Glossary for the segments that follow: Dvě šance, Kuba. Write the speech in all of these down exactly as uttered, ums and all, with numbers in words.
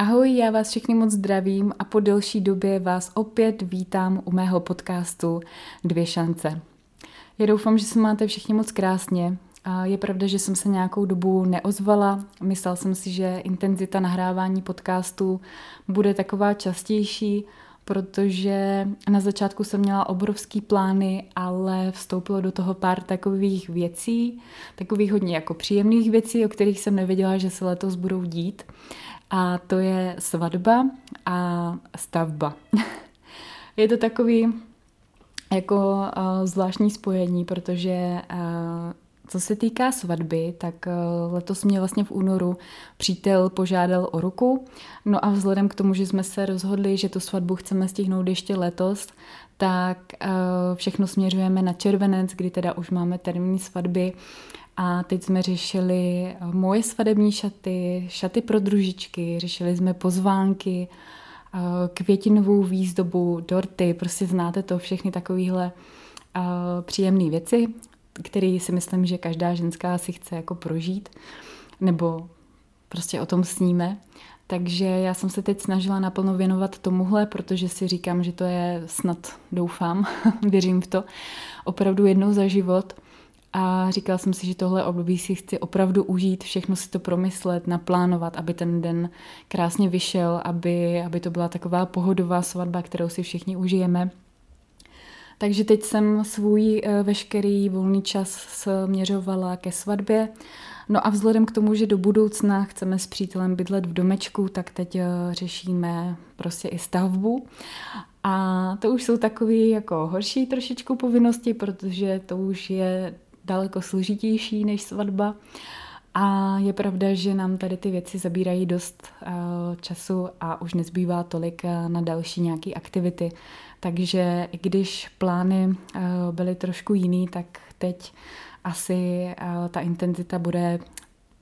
Ahoj, já vás všechny moc zdravím a po delší době vás opět vítám u mého podcastu Dvě šance. Já doufám, že se máte všichni moc krásně. Je pravda, že jsem se nějakou dobu neozvala. Myslel jsem si, že intenzita nahrávání podcastů bude taková častější, protože na začátku jsem měla obrovský plány, ale vstoupilo do toho pár takových věcí, takových hodně jako příjemných věcí, o kterých jsem nevěděla, že se letos budou dít. A to je svatba a stavba. Je to takový jako uh, zvláštní spojení, protože uh, co se týká svatby, tak uh, letos mě vlastně v únoru přítel požádal o ruku. No a vzhledem k tomu, že jsme se rozhodli, že tu svatbu chceme stihnout ještě letos, tak uh, všechno směřujeme na červenec, kdy teda už máme termín svatby. A teď jsme řešili moje svadební šaty, šaty pro družičky, řešili jsme pozvánky, květinovou výzdobu, dorty, prostě znáte to, všechny takovéhle příjemné věci, které si myslím, že každá ženská si chce jako prožít, nebo prostě o tom sníme. Takže já jsem se teď snažila naplno věnovat tomuhle, protože si říkám, že to je snad, doufám, věřím v to, opravdu jednou za život. A říkala jsem si, že tohle období si chci opravdu užít, všechno si to promyslet, naplánovat, aby ten den krásně vyšel, aby, aby to byla taková pohodová svatba, kterou si všichni užijeme. Takže teď jsem svůj veškerý volný čas směřovala ke svatbě. No a vzhledem k tomu, že do budoucna chceme s přítelem bydlet v domečku, tak teď řešíme prostě i stavbu. A to už jsou takové jako horší trošičku povinnosti, protože to už je daleko složitější než svatba. A je pravda, že nám tady ty věci zabírají dost času a už nezbývá tolik na další nějaké aktivity. Takže i když plány byly trošku jiný, tak teď asi ta intenzita bude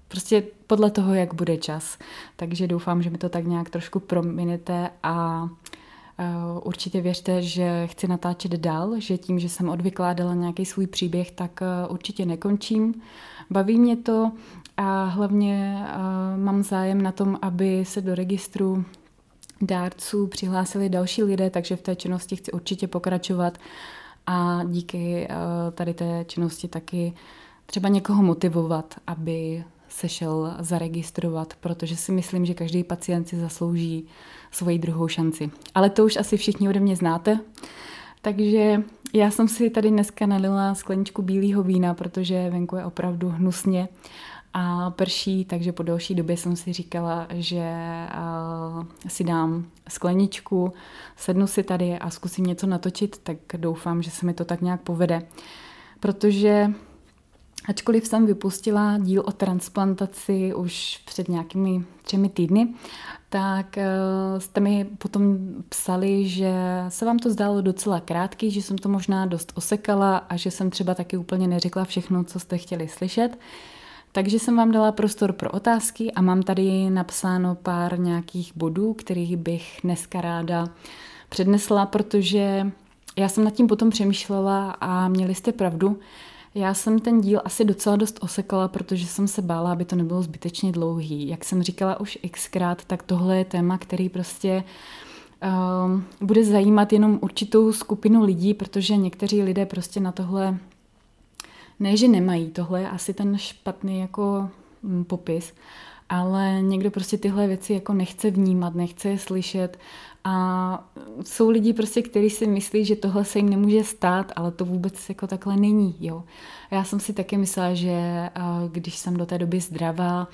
prostě podle toho, jak bude čas. Takže doufám, že mi to tak nějak trošku prominete a určitě věřte, že chci natáčet dál, že tím, že jsem odvykládala nějaký svůj příběh, tak určitě nekončím. Baví mě to a hlavně mám zájem na tom, aby se do registru dárců přihlásili další lidé, takže v té činnosti chci určitě pokračovat a díky tady té činnosti taky třeba někoho motivovat, aby se šel zaregistrovat, protože si myslím, že každý pacient si zaslouží svoji druhou šanci. Ale to už asi všichni ode mě znáte. Takže já jsem si tady dneska nalila skleničku bílého vína, protože venku je opravdu hnusně a prší, takže po delší době jsem si říkala, že si dám skleničku, sednu si tady a zkusím něco natočit, tak doufám, že se mi to tak nějak povede. Protože ačkoliv jsem vypustila díl o transplantaci už před nějakými třemi týdny, tak jste mi potom psali, že se vám to zdálo docela krátký, že jsem to možná dost osekala a že jsem třeba taky úplně neřekla všechno, co jste chtěli slyšet. Takže jsem vám dala prostor pro otázky a mám tady napsáno pár nějakých bodů, kterých bych dneska ráda přednesla, protože já jsem nad tím potom přemýšlela a měli jste pravdu. Já jsem ten díl asi docela dost osekala, protože jsem se bála, aby to nebylo zbytečně dlouhý. Jak jsem říkala už xkrát, tak tohle je téma, který prostě um, bude zajímat jenom určitou skupinu lidí, protože někteří lidé prostě na tohle, ne že nemají, tohle je asi ten špatný jako hm, popis, ale někdo prostě tyhle věci jako nechce vnímat, nechce je slyšet a jsou lidi prostě, kteří si myslí, že tohle se jim nemůže stát, ale to vůbec jako takhle není, jo. Já jsem si taky myslela, že když jsem do té doby zdravá,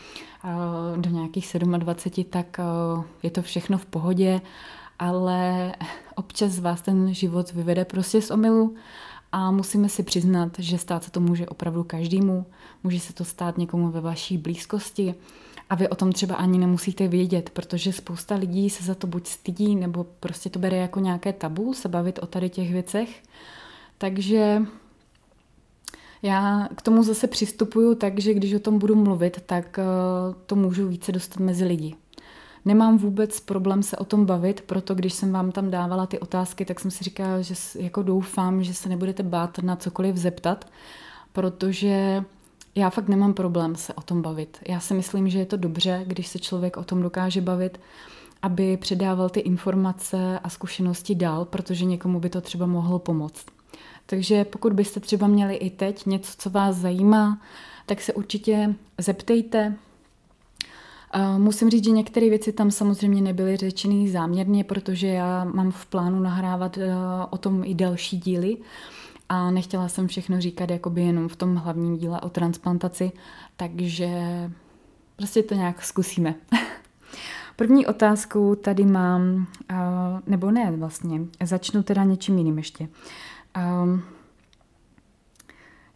do nějakých dvacet sedm, tak je to všechno v pohodě, ale občas vás ten život vyvede prostě z omylu. A musíme si přiznat, že stát se to může opravdu každému, může se to stát někomu ve vaší blízkosti a vy o tom třeba ani nemusíte vědět, protože spousta lidí se za to buď stydí, nebo prostě to bere jako nějaké tabu se bavit o tady těch věcech. Takže já k tomu zase přistupuju tak, že když o tom budu mluvit, tak to můžu více dostat mezi lidi. Nemám vůbec problém se o tom bavit, proto když jsem vám tam dávala ty otázky, tak jsem si říkala, že jako doufám, že se nebudete bát na cokoliv zeptat, protože já fakt nemám problém se o tom bavit. Já si myslím, že je to dobře, když se člověk o tom dokáže bavit, aby předával ty informace a zkušenosti dál, protože někomu by to třeba mohlo pomoct. Takže pokud byste třeba měli i teď něco, co vás zajímá, tak se určitě zeptejte. Musím říct, že některé věci tam samozřejmě nebyly řečeny záměrně, protože já mám v plánu nahrávat o tom i další díly a nechtěla jsem všechno říkat jakoby jenom v tom hlavním díle o transplantaci, takže prostě to nějak zkusíme. První otázku tady mám, nebo ne vlastně, začnu teda něčím jiným ještě.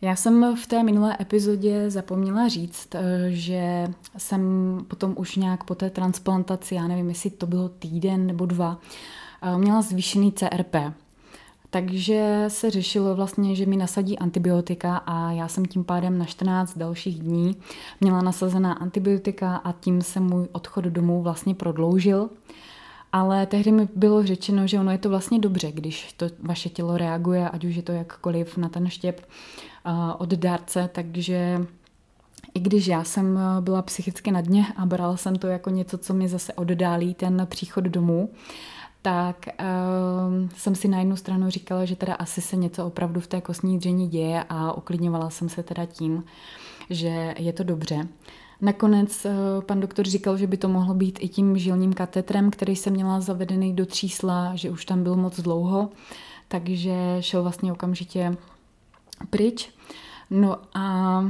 Já jsem v té minulé epizodě zapomněla říct, že jsem potom už nějak po té transplantaci, já nevím, jestli to bylo týden nebo dva, měla zvýšený C R P. Takže se řešilo vlastně, že mi nasadí antibiotika a já jsem tím pádem na čtrnáct dalších dní měla nasazená antibiotika a tím se můj odchod domů vlastně prodloužil. Ale tehdy mi bylo řečeno, že ono je to vlastně dobře, když to vaše tělo reaguje, ať už je to jakkoliv na ten štěp od dárce, takže i když já jsem byla psychicky na dně a brala jsem to jako něco, co mě zase oddálí ten příchod domů, tak uh, jsem si na jednu stranu říkala, že teda asi se něco opravdu v té kostní dřeně děje a uklidňovala jsem se teda tím, že je to dobře. Nakonec uh, pan doktor říkal, že by to mohlo být i tím žilním katetrem, který jsem měla zavedený do třísla, že už tam byl moc dlouho, takže šel vlastně okamžitě pryč. No a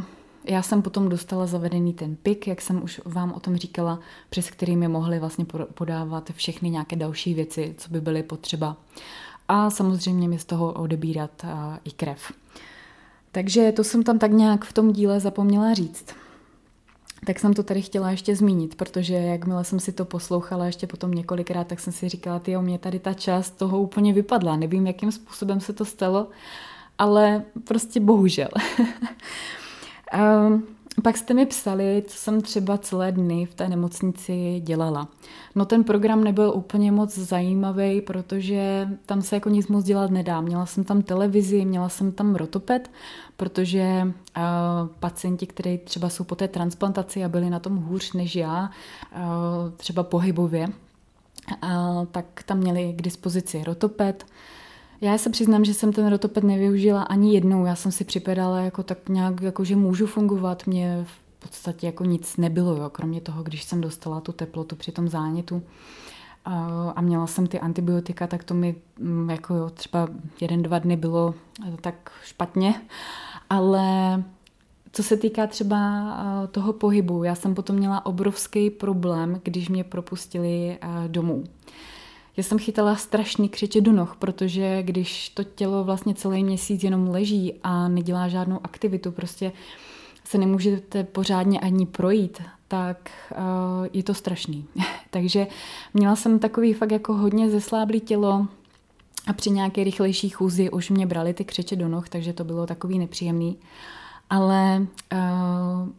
já jsem potom dostala zavedený ten pik, jak jsem už vám o tom říkala, přes který mi mohly vlastně podávat všechny nějaké další věci, co by byly potřeba. A samozřejmě mi z toho odebírat i krev. Takže to jsem tam tak nějak v tom díle zapomněla říct. Tak jsem to tady chtěla ještě zmínit, protože jakmile jsem si to poslouchala ještě potom několikrát, tak jsem si říkala, tyjo, mě tady ta část toho úplně vypadla. Nevím, jakým způsobem se to stalo, ale prostě bohužel. Um, pak jste mi psali, co jsem třeba celé dny v té nemocnici dělala. No ten program nebyl úplně moc zajímavý, protože tam se jako nic moc dělat nedá. Měla jsem tam televizi, měla jsem tam rotoped, protože uh, pacienti, kteří třeba jsou po té transplantaci a byli na tom hůř než já, uh, třeba pohybově, uh, tak tam měli k dispozici rotoped. Já se přiznám, že jsem ten rotoped nevyužila ani jednou. Já jsem si připadala jako tak nějak, jako že můžu fungovat. Mně v podstatě jako nic nebylo, jo, kromě toho, když jsem dostala tu teplotu při tom zánětu a měla jsem ty antibiotika, tak to mi jako jo, třeba jeden, dva dny bylo tak špatně. Ale co se týká třeba toho pohybu, já jsem potom měla obrovský problém, když mě propustili domů. Já jsem chytala strašný křeče do noh, protože když to tělo vlastně celý měsíc jenom leží a nedělá žádnou aktivitu, prostě se nemůžete pořádně ani projít, tak uh, je to strašný. Takže měla jsem takový fakt jako hodně zesláblý tělo a při nějaké rychlejší chůzi už mě brali ty křeče do noh, takže to bylo takový nepříjemný. Ale uh,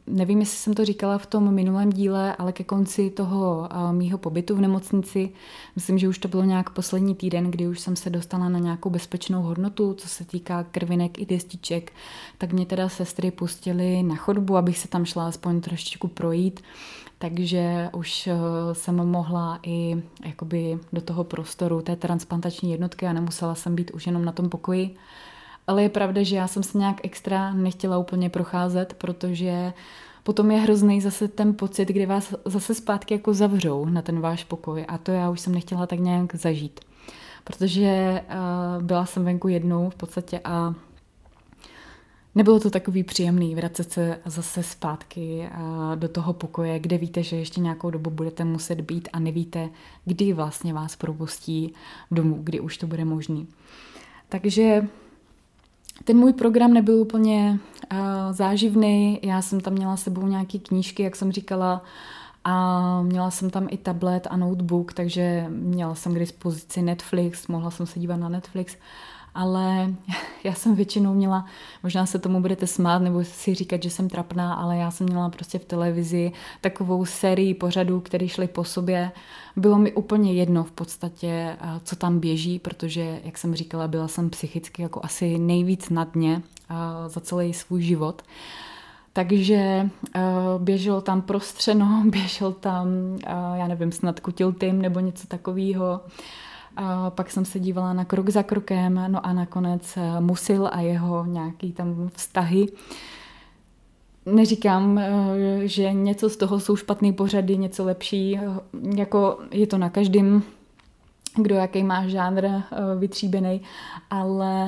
nevím, jestli jsem to říkala v tom minulém díle, ale ke konci toho uh, mýho pobytu v nemocnici, myslím, že už to bylo nějak poslední týden, kdy už jsem se dostala na nějakou bezpečnou hodnotu, co se týká krvinek i destiček, tak mě teda sestry pustily na chodbu, abych se tam šla aspoň trošičku projít, takže už uh, jsem mohla i jakoby do toho prostoru té transplantační jednotky a nemusela jsem být už jenom na tom pokoji. Ale je pravda, že já jsem se nějak extra nechtěla úplně procházet, protože potom je hrozný zase ten pocit, kdy vás zase zpátky jako zavřou na ten váš pokoj. A to já už jsem nechtěla tak nějak zažít. Protože uh, byla jsem venku jednou v podstatě a nebylo to takový příjemný vracet se zase zpátky uh, do toho pokoje, kde víte, že ještě nějakou dobu budete muset být a nevíte, kdy vlastně vás propustí domů, kdy už to bude možný. Takže ten můj program nebyl úplně uh, záživný, já jsem tam měla s sebou nějaké knížky, jak jsem říkala, a měla jsem tam i tablet a notebook, takže měla jsem k dispozici Netflix, mohla jsem se dívat na Netflix, ale já jsem většinou měla, možná se tomu budete smát nebo si říkat, že jsem trapná, ale já jsem měla prostě v televizi takovou sérii pořadů, které šly po sobě. Bylo mi úplně jedno v podstatě, co tam běží, protože, jak jsem říkala, byla jsem psychicky jako asi nejvíc na dně za celý svůj život. Takže uh, běžel tam prostřeno, běžel tam, uh, já nevím, snad kutiltym nebo něco takového. Uh, pak jsem se dívala na Krok za krokem, no a nakonec uh, Musil a jeho nějaký tam vztahy. Neříkám, že něco z toho jsou špatný pořady, něco lepší. Jako je to na každém, kdo jaký má žánr vytříbený, ale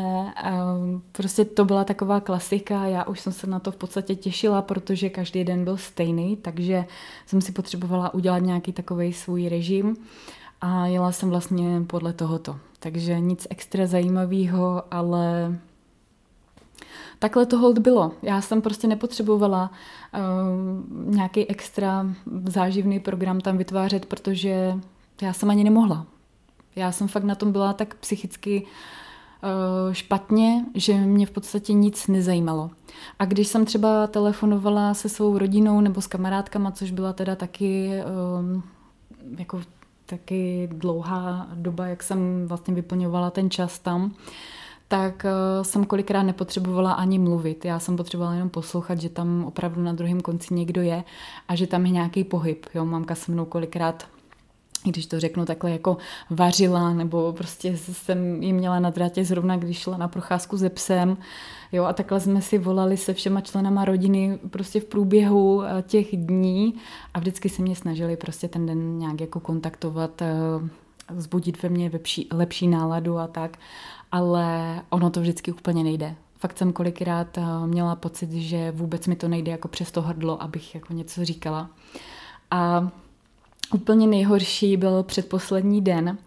prostě to byla taková klasika. Já už jsem se na to v podstatě těšila, protože každý den byl stejný, takže jsem si potřebovala udělat nějaký takovej svůj režim a jela jsem vlastně podle tohoto. Takže nic extra zajímavého, ale... Takhle to hold bylo. Já jsem prostě nepotřebovala uh, nějaký extra záživný program tam vytvářet, protože já jsem ani nemohla. Já jsem fakt na tom byla tak psychicky uh, špatně, že mě v podstatě nic nezajímalo. A když jsem třeba telefonovala se svou rodinou nebo s kamarádkama, což byla teda taky um, jako taky dlouhá doba, jak jsem vlastně vyplňovala ten čas tam, tak jsem kolikrát nepotřebovala ani mluvit. Já jsem potřebovala jenom poslouchat, že tam opravdu na druhém konci někdo je a že tam je nějaký pohyb. Jo, mamka se mnou kolikrát, když to řeknu takhle, jako vařila, nebo prostě jsem ji měla na drátě zrovna, když šla na procházku se psem. Jo, a takhle jsme si volali se všema členama rodiny prostě v průběhu těch dní a vždycky se mě snažili prostě ten den nějak jako kontaktovat, vzbudit ve mně lepší, lepší náladu a tak, ale ono to vždycky úplně nejde. Fakt jsem kolikrát měla pocit, že vůbec mi to nejde jako přes to hrdlo, abych jako něco říkala. A úplně nejhorší byl předposlední den,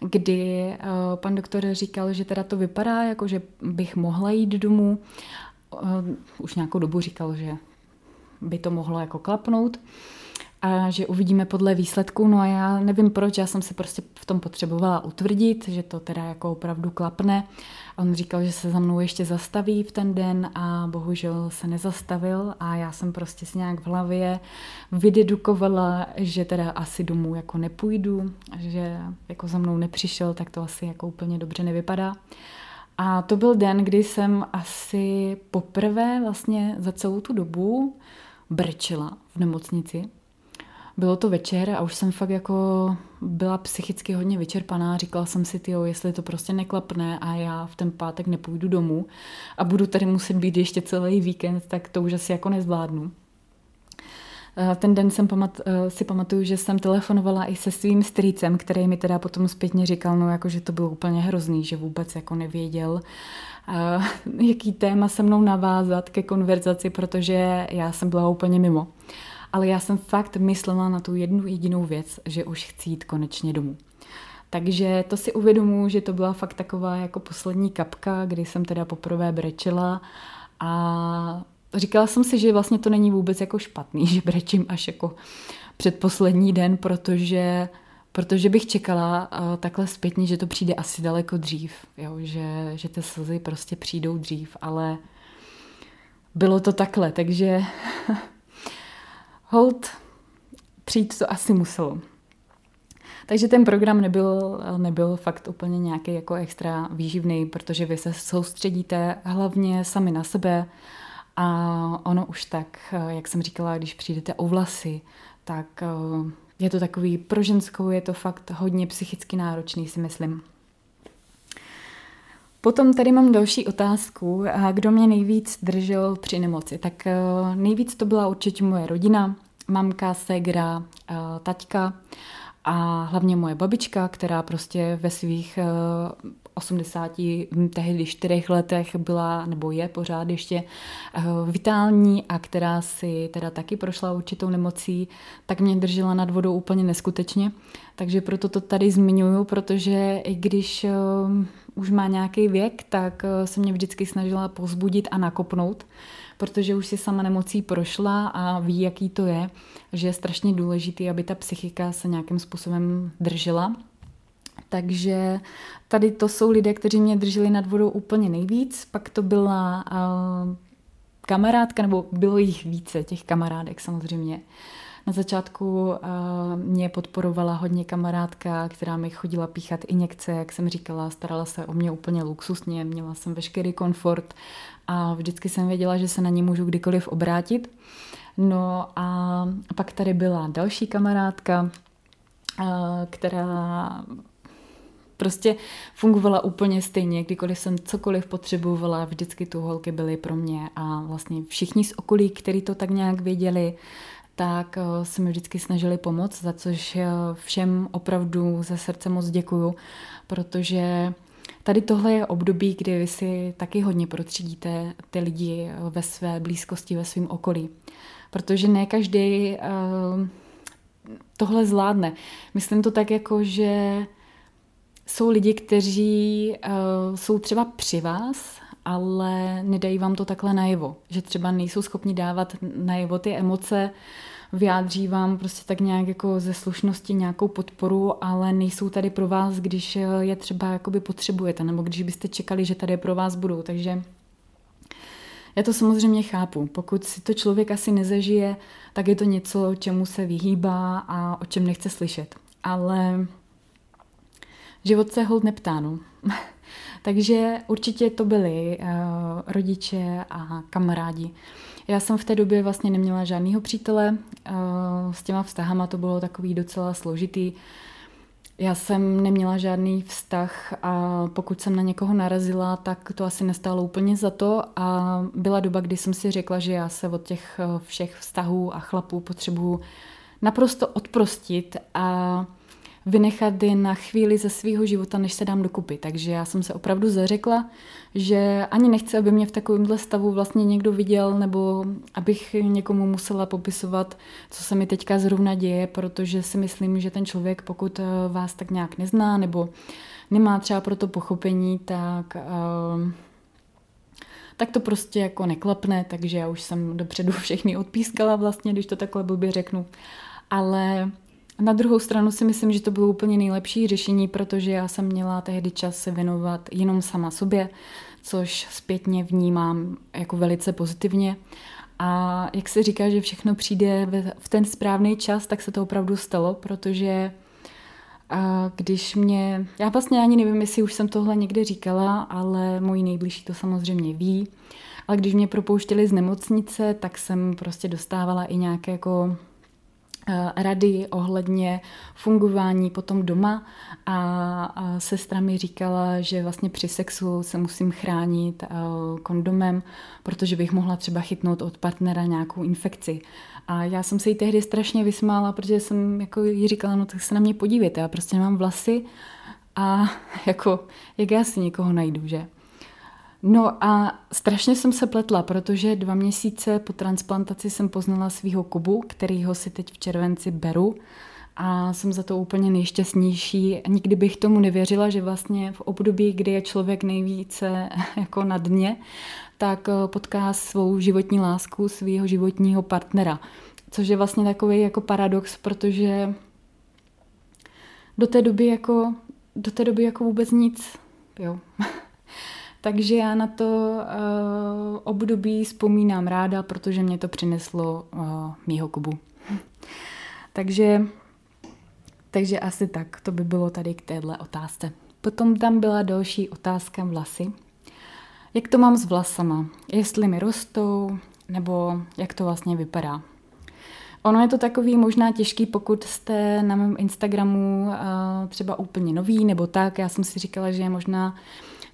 kdy pan doktor říkal, že teda to vypadá, jako že bych mohla jít domů. Už nějakou dobu říkal, že by to mohlo jako klapnout. A že uvidíme podle výsledků, no a já nevím proč, já jsem se prostě v tom potřebovala utvrdit, že to teda jako opravdu klapne. A on říkal, že se za mnou ještě zastaví v ten den a bohužel se nezastavil a já jsem prostě si nějak v hlavě vydedukovala, že teda asi domů jako nepůjdu, že jako za mnou nepřišel, tak to asi jako úplně dobře nevypadá. A to byl den, kdy jsem asi poprvé vlastně za celou tu dobu brčela v nemocnici. Bylo to večer a už jsem fakt jako byla psychicky hodně vyčerpaná. Říkala jsem si, tyjo, jestli to prostě neklapne a já v ten pátek nepůjdu domů a budu tady muset být ještě celý víkend, tak to už asi jako nezvládnu. Ten den jsem pamat, si pamatuju, že jsem telefonovala i se svým strýcem, který mi teda potom zpětně říkal, no jako, že to bylo úplně hrozný, že vůbec jako nevěděl, jaký téma se mnou navázat ke konverzaci, protože já jsem byla úplně mimo. Ale já jsem fakt myslela na tu jednu jedinou věc, že už chci jít konečně domů. Takže to si uvědomuji, že to byla fakt taková jako poslední kapka, kdy jsem teda poprvé brečela a říkala jsem si, že vlastně to není vůbec jako špatný, že brečím až jako předposlední den, protože, protože bych čekala takhle zpětně, že to přijde asi daleko dřív, jo? Že, že ty slzy prostě přijdou dřív, ale bylo to takhle, takže... Hold, přijít to asi muselo. Takže ten program nebyl, nebyl fakt úplně nějaký jako extra výživný, protože vy se soustředíte hlavně sami na sebe a ono už tak, jak jsem říkala, když přijdete o vlasy, tak je to takový pro ženskou, je to fakt hodně psychicky náročný, si myslím. Potom tady mám další otázku, kdo mě nejvíc držel při nemoci. Tak nejvíc to byla určitě moje rodina, mamka, ségra, taťka a hlavně moje babička, která prostě ve svých osmdesáti, tehdy čtyřech letech byla, nebo je pořád ještě vitální a která si teda taky prošla určitou nemocí, tak mě držela nad vodou úplně neskutečně. Takže proto to tady zmiňuju, protože i když už má nějaký věk, tak se mě vždycky snažila povzbudit a nakopnout, protože už si sama nemocí prošla a ví, jaký to je, že je strašně důležitý, aby ta psychika se nějakým způsobem držela. Takže tady to jsou lidé, kteří mě drželi nad vodou úplně nejvíc. Pak to byla uh, kamarádka, nebo bylo jich více, těch kamarádek samozřejmě. Na začátku mě podporovala hodně kamarádka, která mi chodila píchat injekce, jak jsem říkala, starala se o mě úplně luxusně, měla jsem veškerý komfort a vždycky jsem věděla, že se na ní můžu kdykoliv obrátit. No a pak tady byla další kamarádka, která prostě fungovala úplně stejně, kdykoliv jsem cokoliv potřebovala, vždycky tu holky byly pro mě a vlastně všichni z okolí, kteří to tak nějak věděli, tak se mi vždycky snažili pomoct, za což všem opravdu ze srdce moc děkuju, protože tady tohle je období, kdy vy si taky hodně protřídíte ty lidi ve své blízkosti, ve svém okolí, protože ne každý tohle zvládne. Myslím to tak jako, že jsou lidi, kteří uh, jsou třeba při vás, ale nedají vám to takhle najevo. Že třeba nejsou schopni dávat najevo ty emoce, vyjádří vám prostě tak nějak jako ze slušnosti nějakou podporu, ale nejsou tady pro vás, když je třeba jakoby potřebujete, nebo když byste čekali, že tady pro vás budou. Takže já to samozřejmě chápu. Pokud si to člověk asi nezažije, tak je to něco, čemu se vyhýbá a o čem nechce slyšet. Ale život se holt neptá, no. Takže určitě to byli uh, rodiče a kamarádi. Já jsem v té době vlastně neměla žádného přítele, uh, s těma vztahama to bylo takový docela složitý. Já jsem neměla žádný vztah a pokud jsem na někoho narazila, tak to asi nestálo úplně za to a byla doba, kdy jsem si řekla, že já se od těch všech vztahů a chlapů potřebuju naprosto odprostit a vynechat je na chvíli ze svého života, než se dám dokupy. Takže já jsem se opravdu zařekla, že ani nechci, aby mě v takovémhle stavu vlastně někdo viděl, nebo abych někomu musela popisovat, co se mi teďka zrovna děje, protože si myslím, že ten člověk, pokud vás tak nějak nezná, nebo nemá třeba pro to pochopení, tak, tak to prostě jako neklapne, takže já už jsem dopředu všechny odpískala vlastně, když to takhle blbě řeknu. Ale na druhou stranu si myslím, že to bylo úplně nejlepší řešení, protože já jsem měla tehdy čas se věnovat jenom sama sobě, což zpětně vnímám jako velice pozitivně. A jak se říká, že všechno přijde v ten správný čas, tak se to opravdu stalo, protože když mě... Já vlastně ani nevím, jestli už jsem tohle někde říkala, ale moji nejbližší to samozřejmě ví. Ale když mě propouštěli z nemocnice, tak jsem prostě dostávala i nějaké jako rady ohledně fungování potom doma a sestra mi říkala, že vlastně při sexu se musím chránit kondomem, protože bych mohla třeba chytnout od partnera nějakou infekci. A já jsem se jí tehdy strašně vysmála, protože jsem jako jí říkala, no tak se na mě podívejte, já prostě nemám vlasy a jako jak já si někoho najdu, že? No a strašně jsem se pletla, protože dva měsíce po transplantaci jsem poznala svýho Kubu, kterýho si teď v červenci beru a jsem za to úplně nejšťastnější. Nikdy bych tomu nevěřila, že vlastně v období, kdy je člověk nejvíce jako na dně, tak potká svou životní lásku, svýho životního partnera, což je vlastně takový jako paradox, protože do té doby jako, do té doby jako vůbec nic, jo. Takže já na to uh, období vzpomínám ráda, protože mě to přineslo uh, mýho Kubu. takže, takže asi tak, to by bylo tady k téhle otázce. Potom tam byla další otázka vlasy. Jak to mám s vlasama? Jestli mi rostou, nebo jak to vlastně vypadá? Ono je to takový možná těžký, pokud jste na mém Instagramu uh, třeba úplně nový, nebo tak. Já jsem si říkala, že je možná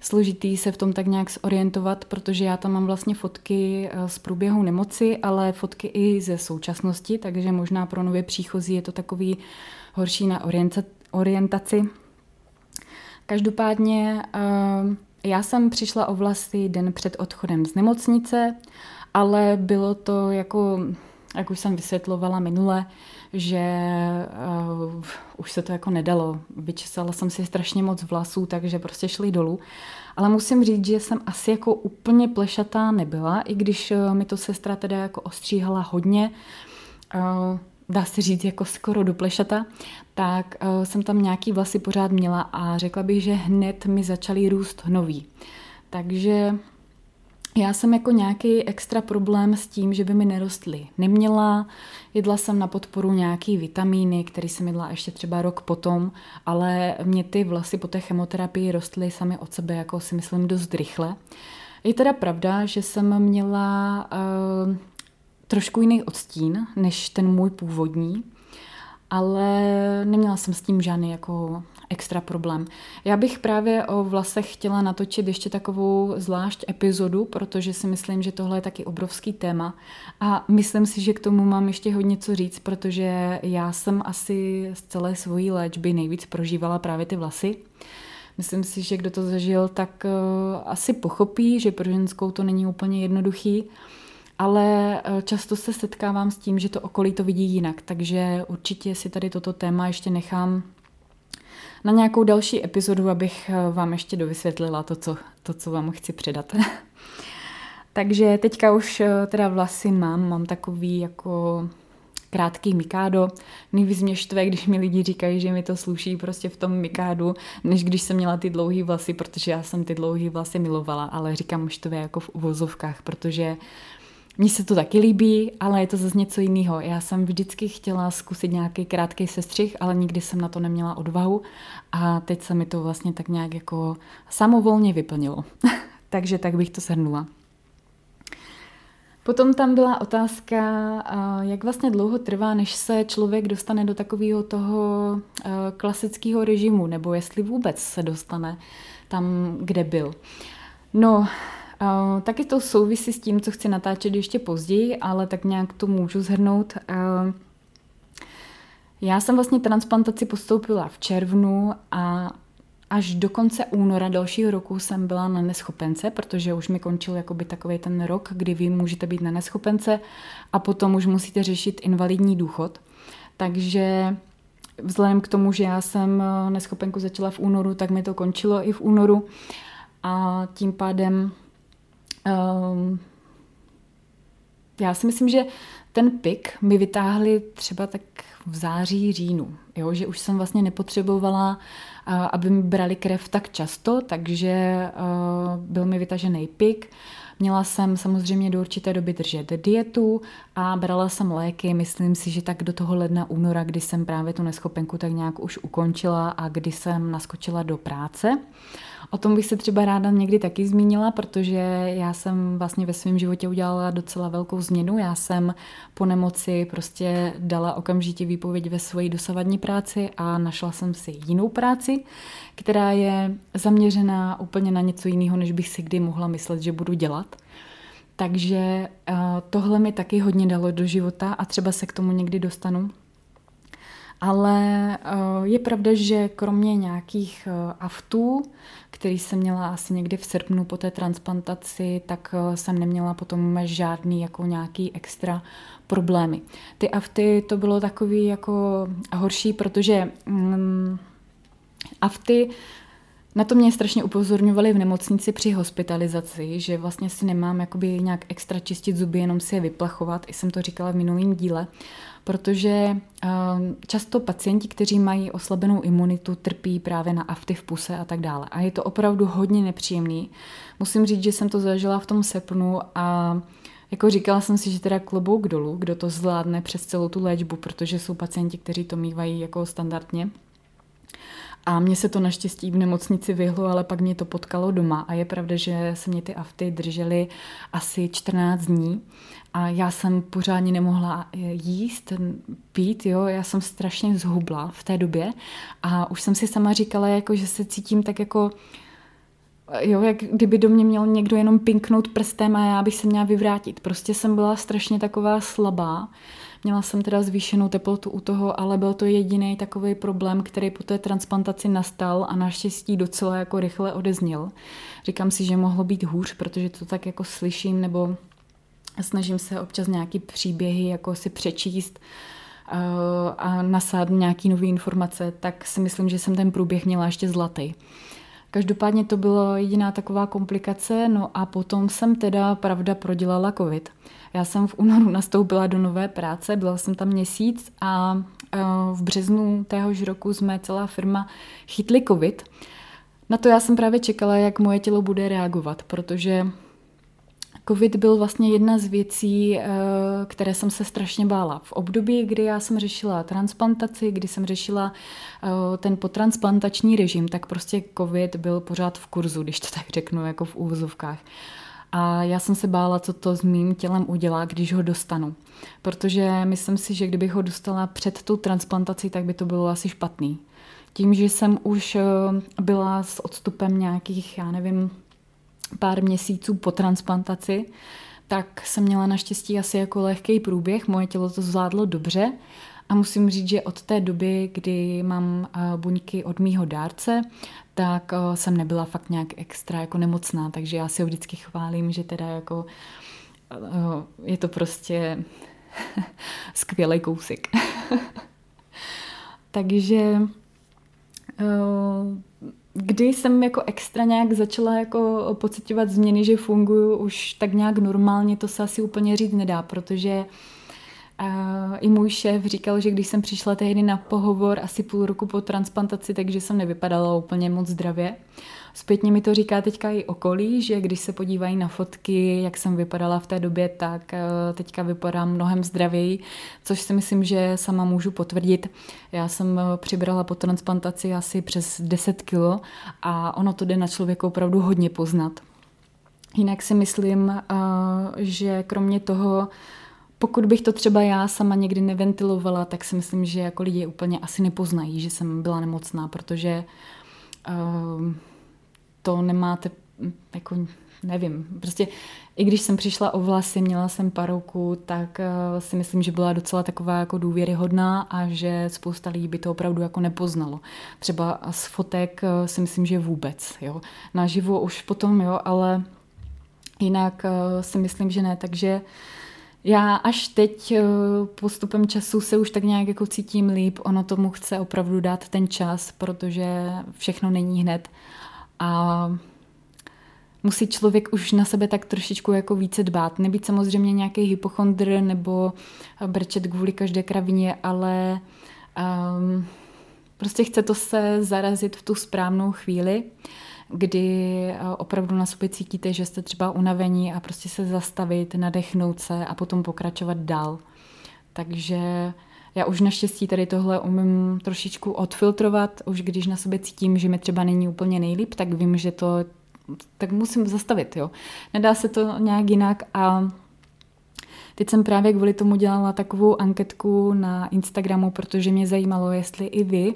složitý se v tom tak nějak zorientovat, protože já tam mám vlastně fotky z průběhu nemoci, ale fotky i ze současnosti, takže možná pro nově příchozí je to takový horší na orientaci. Každopádně já jsem přišla o vlasy den před odchodem z nemocnice, ale bylo to jako, jak už jsem vysvětlovala minule, že uh, už se to jako nedalo. Vyčesala jsem si strašně moc vlasů, takže prostě šly dolů. Ale musím říct, že jsem asi jako úplně plešatá nebyla, i když uh, mi to sestra teda jako ostříhala hodně, uh, dá se říct jako skoro do plešata, tak uh, jsem tam nějaký vlasy pořád měla a řekla bych, že hned mi začaly růst nový. Takže Já jsem jako nějaký extra problém s tím, že by mi nerostly, neměla. Jedla jsem na podporu nějaký vitamíny, který jsem jedla ještě třeba rok potom, ale mě ty vlasy po té chemoterapii rostly sami od sebe, jako si myslím, dost rychle. Je teda pravda, že jsem měla uh, trošku jiný odstín než ten můj původní, ale neměla jsem s tím žádný jako extra problém. Já bych právě o vlasech chtěla natočit ještě takovou zvlášť epizodu, protože si myslím, že tohle je taky obrovský téma a myslím si, že k tomu mám ještě hodně co říct, protože já jsem asi z celé svojí léčby nejvíc prožívala právě ty vlasy. Myslím si, že kdo to zažil, tak asi pochopí, že pro ženskou to není úplně jednoduchý, ale často se setkávám s tím, že to okolí to vidí jinak, takže určitě si tady toto téma ještě nechám na nějakou další epizodu, abych vám ještě dovysvětlila to, co, to, co vám chci předat. Takže teďka už teda vlasy mám, mám takový jako krátký mikádo. Nejvíc mě štve, když mi lidi říkají, že mi to sluší prostě v tom mikádu, než když jsem měla ty dlouhý vlasy, protože já jsem ty dlouhý vlasy milovala, ale říkám štve jako v uvozovkách, protože mně se to taky líbí, ale je to zase něco jiného. Já jsem vždycky chtěla zkusit nějaký krátký sestřih, ale nikdy jsem na to neměla odvahu a teď se mi to vlastně tak nějak jako samovolně vyplnilo. Takže tak bych to shrnula. Potom tam byla otázka, jak vlastně dlouho trvá, než se člověk dostane do takového toho klasického režimu, nebo jestli vůbec se dostane tam, kde byl. No, Uh, taky to souvisí s tím, co chci natáčet ještě později, ale tak nějak to můžu shrnout. Uh, já jsem vlastně transplantaci postoupila v červnu a až do konce února dalšího roku jsem byla na neschopence, protože už mi končil jakoby takový ten rok, kdy vy můžete být na neschopence a potom už musíte řešit invalidní důchod. Takže vzhledem k tomu, že já jsem neschopenku začala v únoru, tak mi to končilo i v únoru a tím pádem Um, já si myslím, že ten pik mi vytáhli třeba tak v září, říjnu, jo? Že už jsem vlastně nepotřebovala, uh, aby mi brali krev tak často, takže uh, byl mi vytažený pik. Měla jsem samozřejmě do určité doby držet dietu a brala jsem léky, myslím si, že tak do toho ledna, února, kdy jsem právě tu neschopenku tak nějak už ukončila a kdy jsem naskočila do práce. O tom bych se třeba ráda někdy taky zmínila, protože já jsem vlastně ve svém životě udělala docela velkou změnu. Já jsem po nemoci prostě dala okamžitě výpověď ve své dosavadní práci a našla jsem si jinou práci, která je zaměřená úplně na něco jiného, než bych si kdy mohla myslet, že budu dělat. Takže tohle mi taky hodně dalo do života a třeba se k tomu někdy dostanu. Ale je pravda, že kromě nějakých aftů, který jsem měla asi někdy v srpnu po té transplantaci, tak jsem neměla potom žádný jako nějaký extra problémy. Ty afty to bylo takový jako horší, protože mm, afty na to mě strašně upozorňovali v nemocnici při hospitalizaci, že vlastně si nemám jakoby nějak extra čistit zuby, jenom si je vyplachovat. I jsem to říkala v minulém díle, protože často pacienti, kteří mají oslabenou imunitu, trpí právě na afty v puse a tak dále. A je to opravdu hodně nepříjemný. Musím říct, že jsem to zažila v tom srpnu a jako říkala jsem si, že teda klobouk dolů, kdo to zvládne přes celou tu léčbu, protože jsou pacienti, kteří to mývají jako standardně. A mně se to naštěstí v nemocnici vyhlo, ale pak mě to potkalo doma. A je pravda, že se mě ty afty držely asi čtrnáct dní. A já jsem pořádně nemohla jíst, pít, jo. Já jsem strašně zhubla v té době. A už jsem si sama říkala, jako, že se cítím tak jako, jo, jak kdyby do mě měl někdo jenom pinknout prstem a já bych se měla vyvrátit. Prostě jsem byla strašně taková slabá. Měla jsem teda zvýšenou teplotu u toho, ale byl to jediný takový problém, který po té transplantaci nastal a naštěstí docela jako rychle odezněl. Říkám si, že mohlo být hůř, protože to tak jako slyším nebo snažím se občas nějaký příběhy jako si přečíst a nasát nějaký nový informace, tak si myslím, že jsem ten průběh měla ještě zlatý. Každopádně to byla jediná taková komplikace, no a potom jsem teda, pravda, prodělala covid. Já jsem v únoru nastoupila do nové práce, byla jsem tam měsíc a v březnu téhož roku jsme celá firma chytli covid. Na to já jsem právě čekala, jak moje tělo bude reagovat, protože COVID byl vlastně jedna z věcí, které jsem se strašně bála. V období, kdy já jsem řešila transplantaci, kdy jsem řešila ten potransplantační režim, tak prostě COVID byl pořád v kurzu, když to tak řeknu, jako v úvozovkách. A já jsem se bála, co to s mým tělem udělá, když ho dostanu. Protože myslím si, že kdybych ho dostala před tu transplantací, tak by to bylo asi špatný. Tím, že jsem už byla s odstupem nějakých, já nevím, pár měsíců po transplantaci, tak jsem měla naštěstí asi jako lehký průběh, moje tělo to zvládlo dobře a musím říct, že od té doby, kdy mám buňky od mýho dárce, tak jsem nebyla fakt nějak extra jako nemocná, takže já si ho vždycky chválím, že teda jako je to prostě skvělý kousek. Takže kdy jsem jako extra nějak začala jako pociťovat změny, že funguju už tak nějak normálně, to se asi úplně říct nedá, protože uh, i můj šéf říkal, že když jsem přišla tehdy na pohovor asi půl roku po transplantaci, takže jsem nevypadala úplně moc zdravě. Zpětně mi to říká teďka i okolí, že když se podívají na fotky, jak jsem vypadala v té době, tak teďka vypadám mnohem zdravěji, což si myslím, že sama můžu potvrdit. Já jsem přibrala po transplantaci asi přes deset kilo a ono to jde na člověku opravdu hodně poznat. Jinak si myslím, že kromě toho, pokud bych to třeba já sama někdy neventilovala, tak si myslím, že jako lidi úplně asi nepoznají, že jsem byla nemocná, protože to nemáte, jako nevím, prostě i když jsem přišla o vlasy, měla jsem parouku, tak uh, si myslím, že byla docela taková jako důvěryhodná a že spousta lidí by to opravdu jako nepoznalo. Třeba z fotek uh, si myslím, že vůbec, jo. Naživo už potom, jo, ale jinak uh, si myslím, že ne, takže já až teď postupem času se už tak nějak jako cítím líp, ono tomu chce opravdu dát ten čas, protože všechno není hned. A musí člověk už na sebe tak trošičku jako více dbát. Nebýt samozřejmě nějaký hypochondr nebo brčet kvůli každé kravině, ale um, prostě chce to se zarazit v tu správnou chvíli, kdy opravdu na sobě cítíte, že jste třeba unavení a prostě se zastavit, nadechnout se a potom pokračovat dál. Takže já už naštěstí tady tohle umím trošičku odfiltrovat, už když na sobě cítím, že mi třeba není úplně nejlíp, tak vím, že to tak musím zastavit, jo. Nedá se to nějak jinak a teď jsem právě kvůli tomu dělala takovou anketku na Instagramu, protože mě zajímalo, jestli i vy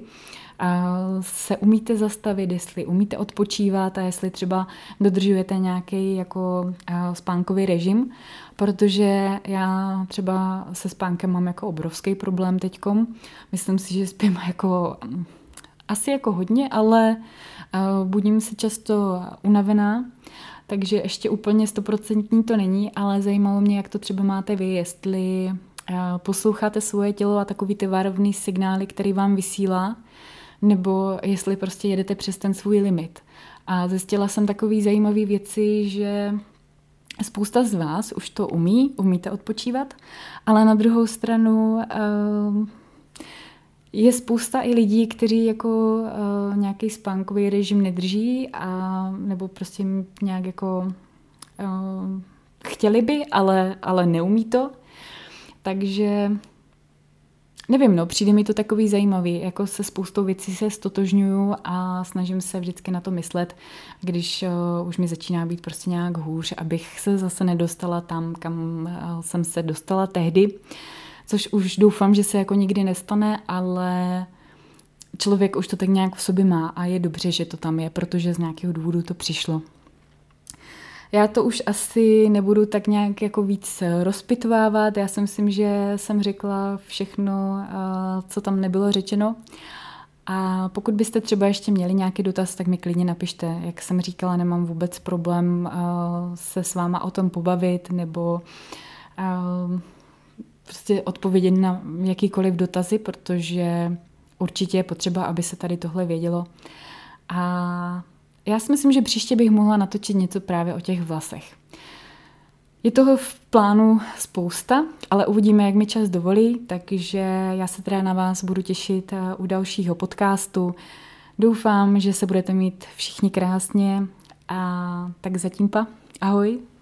se umíte zastavit, jestli umíte odpočívat a jestli třeba dodržujete nějaký jako spánkový režim, protože já třeba se spánkem mám jako obrovský problém teďkom. Myslím si, že spím jako asi jako hodně, ale budím se často unavená, takže ještě úplně stoprocentní to není, ale zajímalo mě, jak to třeba máte vy, jestli posloucháte svoje tělo a takový ty varovný signály, který vám vysílá, nebo jestli prostě jedete přes ten svůj limit. A zjistila jsem takové zajímavé věci, že spousta z vás už to umí, umíte odpočívat, ale na druhou stranu je spousta i lidí, kteří jako nějaký spánkový režim nedrží a nebo prostě nějak jako chtěli by, ale, ale neumí to. Takže nevím, no, přijde mi to takový zajímavý, jako se spoustou věcí se stotožňuju a snažím se vždycky na to myslet, když uh, už mi začíná být prostě nějak hůř, abych se zase nedostala tam, kam uh, jsem se dostala tehdy, což už doufám, že se jako nikdy nestane, ale člověk už to tak nějak v sobě má a je dobře, že to tam je, protože z nějakého důvodu to přišlo. Já to už asi nebudu tak nějak jako víc rozpitvávat. Já si myslím, že jsem řekla všechno, co tam nebylo řečeno. A pokud byste třeba ještě měli nějaký dotaz, tak mi klidně napište. Jak jsem říkala, nemám vůbec problém se s váma o tom pobavit nebo prostě odpovědět na jakýkoliv dotazy, protože určitě je potřeba, aby se tady tohle vědělo. A já si myslím, že příště bych mohla natočit něco právě o těch vlasech. Je toho v plánu spousta, ale uvidíme, jak mi čas dovolí, takže já se teda na vás budu těšit u dalšího podcastu. Doufám, že se budete mít všichni krásně a tak zatím pa. Ahoj!